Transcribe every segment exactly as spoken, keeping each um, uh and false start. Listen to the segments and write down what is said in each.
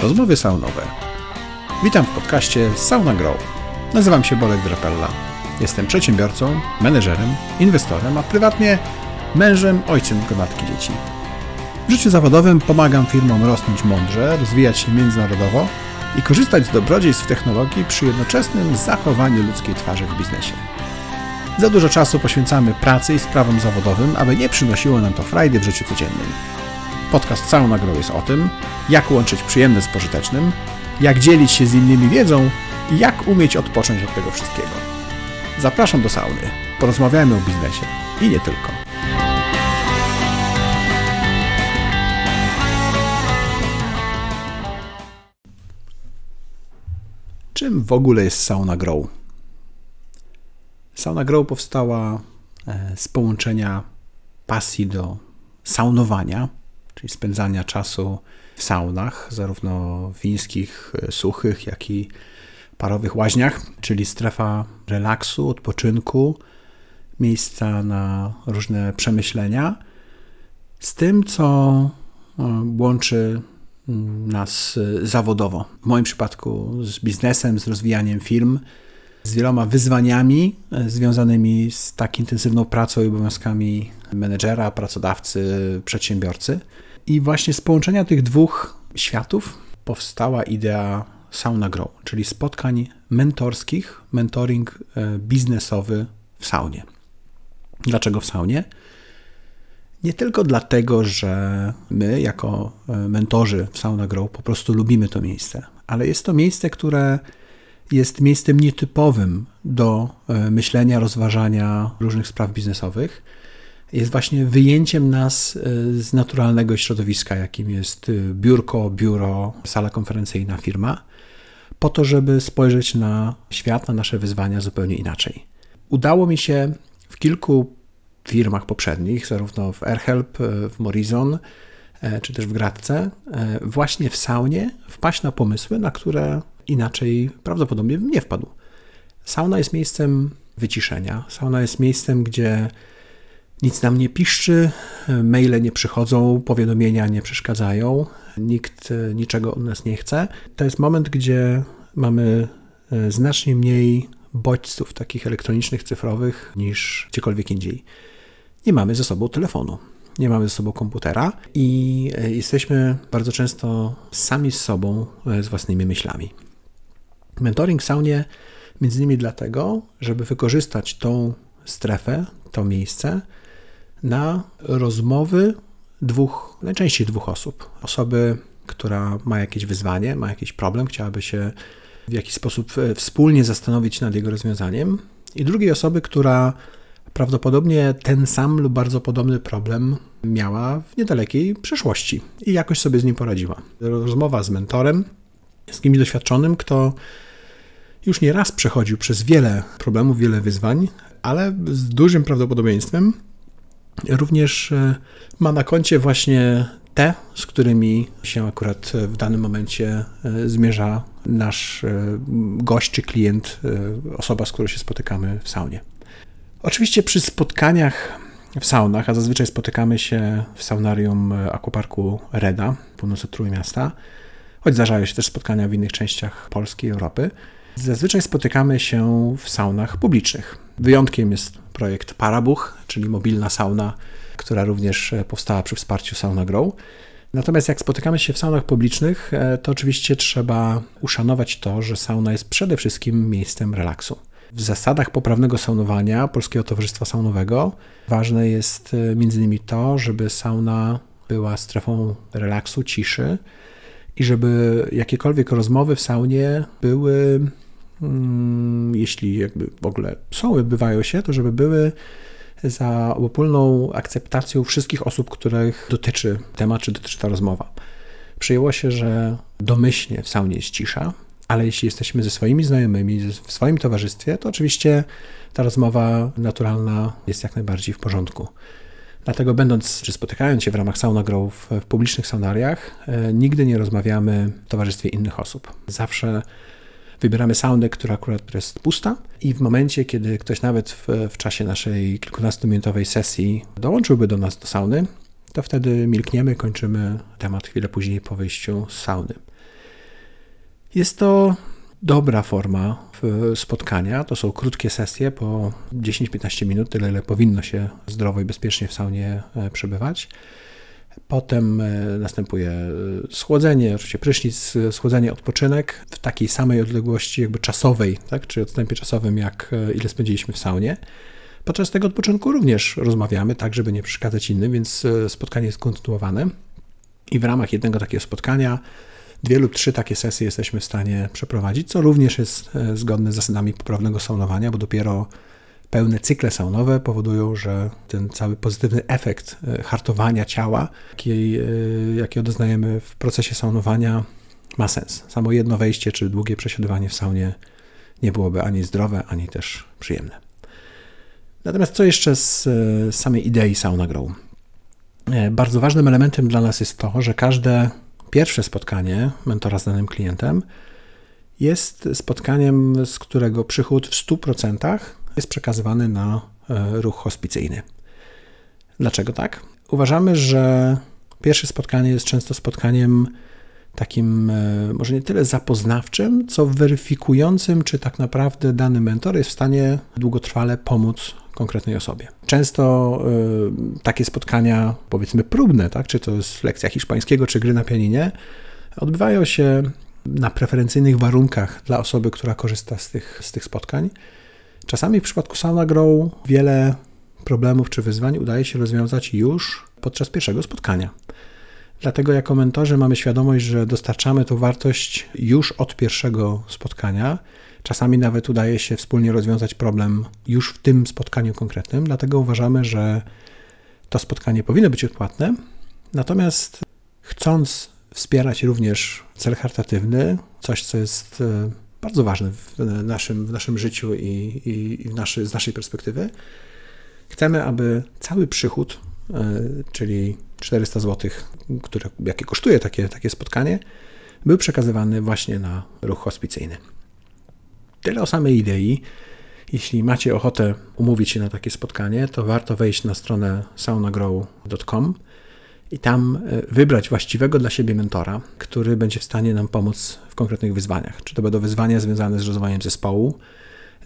Rozmowy saunowe. Witam w podcaście Sauna Grow. Nazywam się Bolek Drapella. Jestem przedsiębiorcą, menedżerem, inwestorem, a prywatnie mężem, ojcem gromadki dzieci. W życiu zawodowym pomagam firmom rosnąć mądrze, rozwijać się międzynarodowo i korzystać z dobrodziejstw technologii przy jednoczesnym zachowaniu ludzkiej twarzy w biznesie. Za dużo czasu poświęcamy pracy i sprawom zawodowym, aby nie przynosiło nam to frajdy w życiu codziennym. Podcast Sauna Grow jest o tym, jak łączyć przyjemne z pożytecznym, jak dzielić się z innymi wiedzą i jak umieć odpocząć od tego wszystkiego. Zapraszam do sauny. Porozmawiajmy o biznesie i nie tylko. Czym w ogóle jest Sauna Grow? Sauna Grow powstała z połączenia pasji do saunowania, czyli spędzania czasu w saunach, zarówno wiejskich, suchych, jak i parowych łaźniach, czyli strefa relaksu, odpoczynku, miejsca na różne przemyślenia, z tym, co łączy nas zawodowo. W moim przypadku z biznesem, z rozwijaniem firm, z wieloma wyzwaniami związanymi z tak intensywną pracą i obowiązkami menedżera, pracodawcy, przedsiębiorcy. I właśnie z połączenia tych dwóch światów powstała idea Sauna Grow, czyli spotkań mentorskich, mentoring biznesowy w saunie. Dlaczego w saunie? Nie tylko dlatego, że my jako mentorzy w Sauna Grow po prostu lubimy to miejsce, ale jest to miejsce, które jest miejscem nietypowym do myślenia, rozważania różnych spraw biznesowych. Jest właśnie wyjęciem nas z naturalnego środowiska, jakim jest biurko, biuro, sala konferencyjna, firma, po to, żeby spojrzeć na świat, na nasze wyzwania zupełnie inaczej. Udało mi się w kilku firmach poprzednich, zarówno w Airhelp, w Morizon, czy też w Gradce, właśnie w saunie wpaść na pomysły, na które inaczej prawdopodobnie bym nie wpadł. Sauna jest miejscem wyciszenia. Sauna jest miejscem, gdzie nic nam nie piszczy, maile nie przychodzą, powiadomienia nie przeszkadzają, nikt niczego od nas nie chce. To jest moment, gdzie mamy znacznie mniej bodźców takich elektronicznych, cyfrowych niż gdziekolwiek indziej. Nie mamy ze sobą telefonu, nie mamy ze sobą komputera i jesteśmy bardzo często sami z sobą, z własnymi myślami. Mentoring w saunie między innymi dlatego, żeby wykorzystać tą strefę, to miejsce na rozmowy dwóch, najczęściej dwóch osób. Osoby, która ma jakieś wyzwanie, ma jakiś problem, chciałaby się w jakiś sposób wspólnie zastanowić nad jego rozwiązaniem, i drugiej osoby, która prawdopodobnie ten sam lub bardzo podobny problem miała w niedalekiej przeszłości i jakoś sobie z nim poradziła. Rozmowa z mentorem, z kimś doświadczonym, kto już nie raz przechodził przez wiele problemów, wiele wyzwań, ale z dużym prawdopodobieństwem również ma na koncie właśnie te, z którymi się akurat w danym momencie zmierza nasz gość czy klient, osoba, z którą się spotykamy w saunie. Oczywiście przy spotkaniach w saunach, a zazwyczaj spotykamy się w saunarium Aquaparku Reda w północy Trójmiasta, choć zdarzają się też spotkania w innych częściach Polski i Europy, zazwyczaj spotykamy się w saunach publicznych. Wyjątkiem jest projekt Parabuch, czyli mobilna sauna, która również powstała przy wsparciu Sauna Grow. Natomiast jak spotykamy się w saunach publicznych, to oczywiście trzeba uszanować to, że sauna jest przede wszystkim miejscem relaksu. W zasadach poprawnego saunowania Polskiego Towarzystwa Saunowego ważne jest między innymi to, żeby sauna była strefą relaksu, ciszy i żeby jakiekolwiek rozmowy w saunie były, hmm, jeśli jakby w ogóle są, odbywają się, to żeby były za obopólną akceptacją wszystkich osób, których dotyczy temat czy dotyczy ta rozmowa. Przyjęło się, że domyślnie w saunie jest cisza, ale jeśli jesteśmy ze swoimi znajomymi, w swoim towarzystwie, to oczywiście ta rozmowa naturalna jest jak najbardziej w porządku. Dlatego będąc, czy spotykając się w ramach Sauna Grow w publicznych saunariach, nigdy nie rozmawiamy w towarzystwie innych osób. Zawsze wybieramy saunę, która akurat jest pusta, i w momencie, kiedy ktoś nawet w, w czasie naszej kilkunastominutowej sesji dołączyłby do nas do sauny, to wtedy milkniemy, kończymy temat chwilę później po wyjściu z sauny. Jest to dobra forma spotkania, to są krótkie sesje po dziesięć do piętnastu minut, tyle ile powinno się zdrowo i bezpiecznie w saunie przebywać. Potem następuje schłodzenie, oczywiście prysznic, schłodzenie, odpoczynek w takiej samej odległości jakby czasowej, tak, czyli odstępie czasowym, jak ile spędziliśmy w saunie. Podczas tego odpoczynku również rozmawiamy, tak żeby nie przeszkadzać innym, więc spotkanie jest kontynuowane i w ramach jednego takiego spotkania dwie lub trzy takie sesje jesteśmy w stanie przeprowadzić, co również jest zgodne z zasadami poprawnego saunowania, bo dopiero pełne cykle saunowe powodują, że ten cały pozytywny efekt hartowania ciała, jakiego doznajemy w procesie saunowania, ma sens. Samo jedno wejście czy długie przesiadywanie w saunie nie byłoby ani zdrowe, ani też przyjemne. Natomiast co jeszcze z samej idei Sauna Grow? Bardzo ważnym elementem dla nas jest to, że każde pierwsze spotkanie mentora z danym klientem jest spotkaniem, z którego przychód w stu procentach jest przekazywany na ruch hospicyjny. Dlaczego tak? Uważamy, że pierwsze spotkanie jest często spotkaniem takim może nie tyle zapoznawczym, co weryfikującym, czy tak naprawdę dany mentor jest w stanie długotrwale pomóc konkretnej osobie. Często y, takie spotkania, powiedzmy próbne, tak, czy to jest lekcja hiszpańskiego, czy gry na pianinie, odbywają się na preferencyjnych warunkach dla osoby, która korzysta z tych, z tych spotkań. Czasami w przypadku Sauna Grow wiele problemów czy wyzwań udaje się rozwiązać już podczas pierwszego spotkania. Dlatego jako mentorzy mamy świadomość, że dostarczamy tą wartość już od pierwszego spotkania. Czasami nawet udaje się wspólnie rozwiązać problem już w tym spotkaniu konkretnym. Dlatego uważamy, że to spotkanie powinno być odpłatne. Natomiast chcąc wspierać również cel charytatywny, coś co jest bardzo ważne w naszym, w naszym życiu i, i w naszy, z naszej perspektywy, chcemy, aby cały przychód, czyli czterysta złotych, które, jakie kosztuje takie, takie spotkanie, był przekazywany właśnie na ruch hospicyjny. Tyle o samej idei. Jeśli macie ochotę umówić się na takie spotkanie, to warto wejść na stronę sauna grow kropka com i tam wybrać właściwego dla siebie mentora, który będzie w stanie nam pomóc w konkretnych wyzwaniach. Czy to będą wyzwania związane z rozwojem zespołu,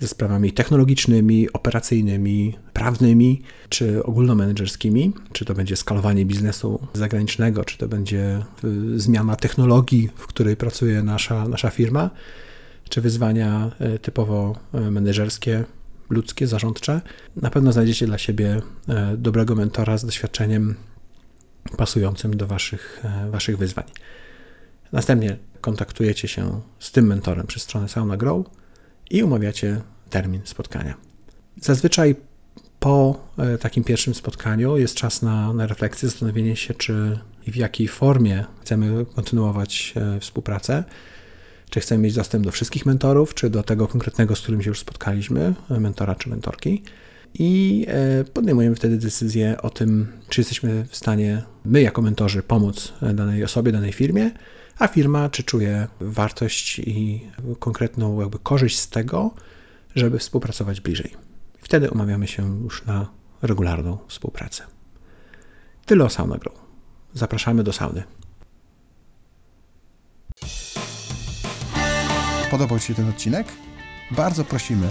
ze sprawami technologicznymi, operacyjnymi, prawnymi, czy ogólnomenedżerskimi, czy to będzie skalowanie biznesu zagranicznego, czy to będzie zmiana technologii, w której pracuje nasza, nasza firma, czy wyzwania typowo menedżerskie, ludzkie, zarządcze. Na pewno znajdziecie dla siebie dobrego mentora z doświadczeniem pasującym do waszych, waszych wyzwań. Następnie kontaktujecie się z tym mentorem przez stronę Sauna Grow i umawiacie termin spotkania. Zazwyczaj po takim pierwszym spotkaniu jest czas na, na refleksję, zastanowienie się, czy i w jakiej formie chcemy kontynuować współpracę. Czy chcemy mieć dostęp do wszystkich mentorów, czy do tego konkretnego, z którym się już spotkaliśmy, mentora czy mentorki. I podejmujemy wtedy decyzję o tym, czy jesteśmy w stanie, my jako mentorzy, pomóc danej osobie, danej firmie, a firma czy czuje wartość i konkretną jakby korzyść z tego, żeby współpracować bliżej. Wtedy umawiamy się już na regularną współpracę. Tyle o Sauna Grow. Zapraszamy do sauny. Podobał Ci się ten odcinek? Bardzo prosimy,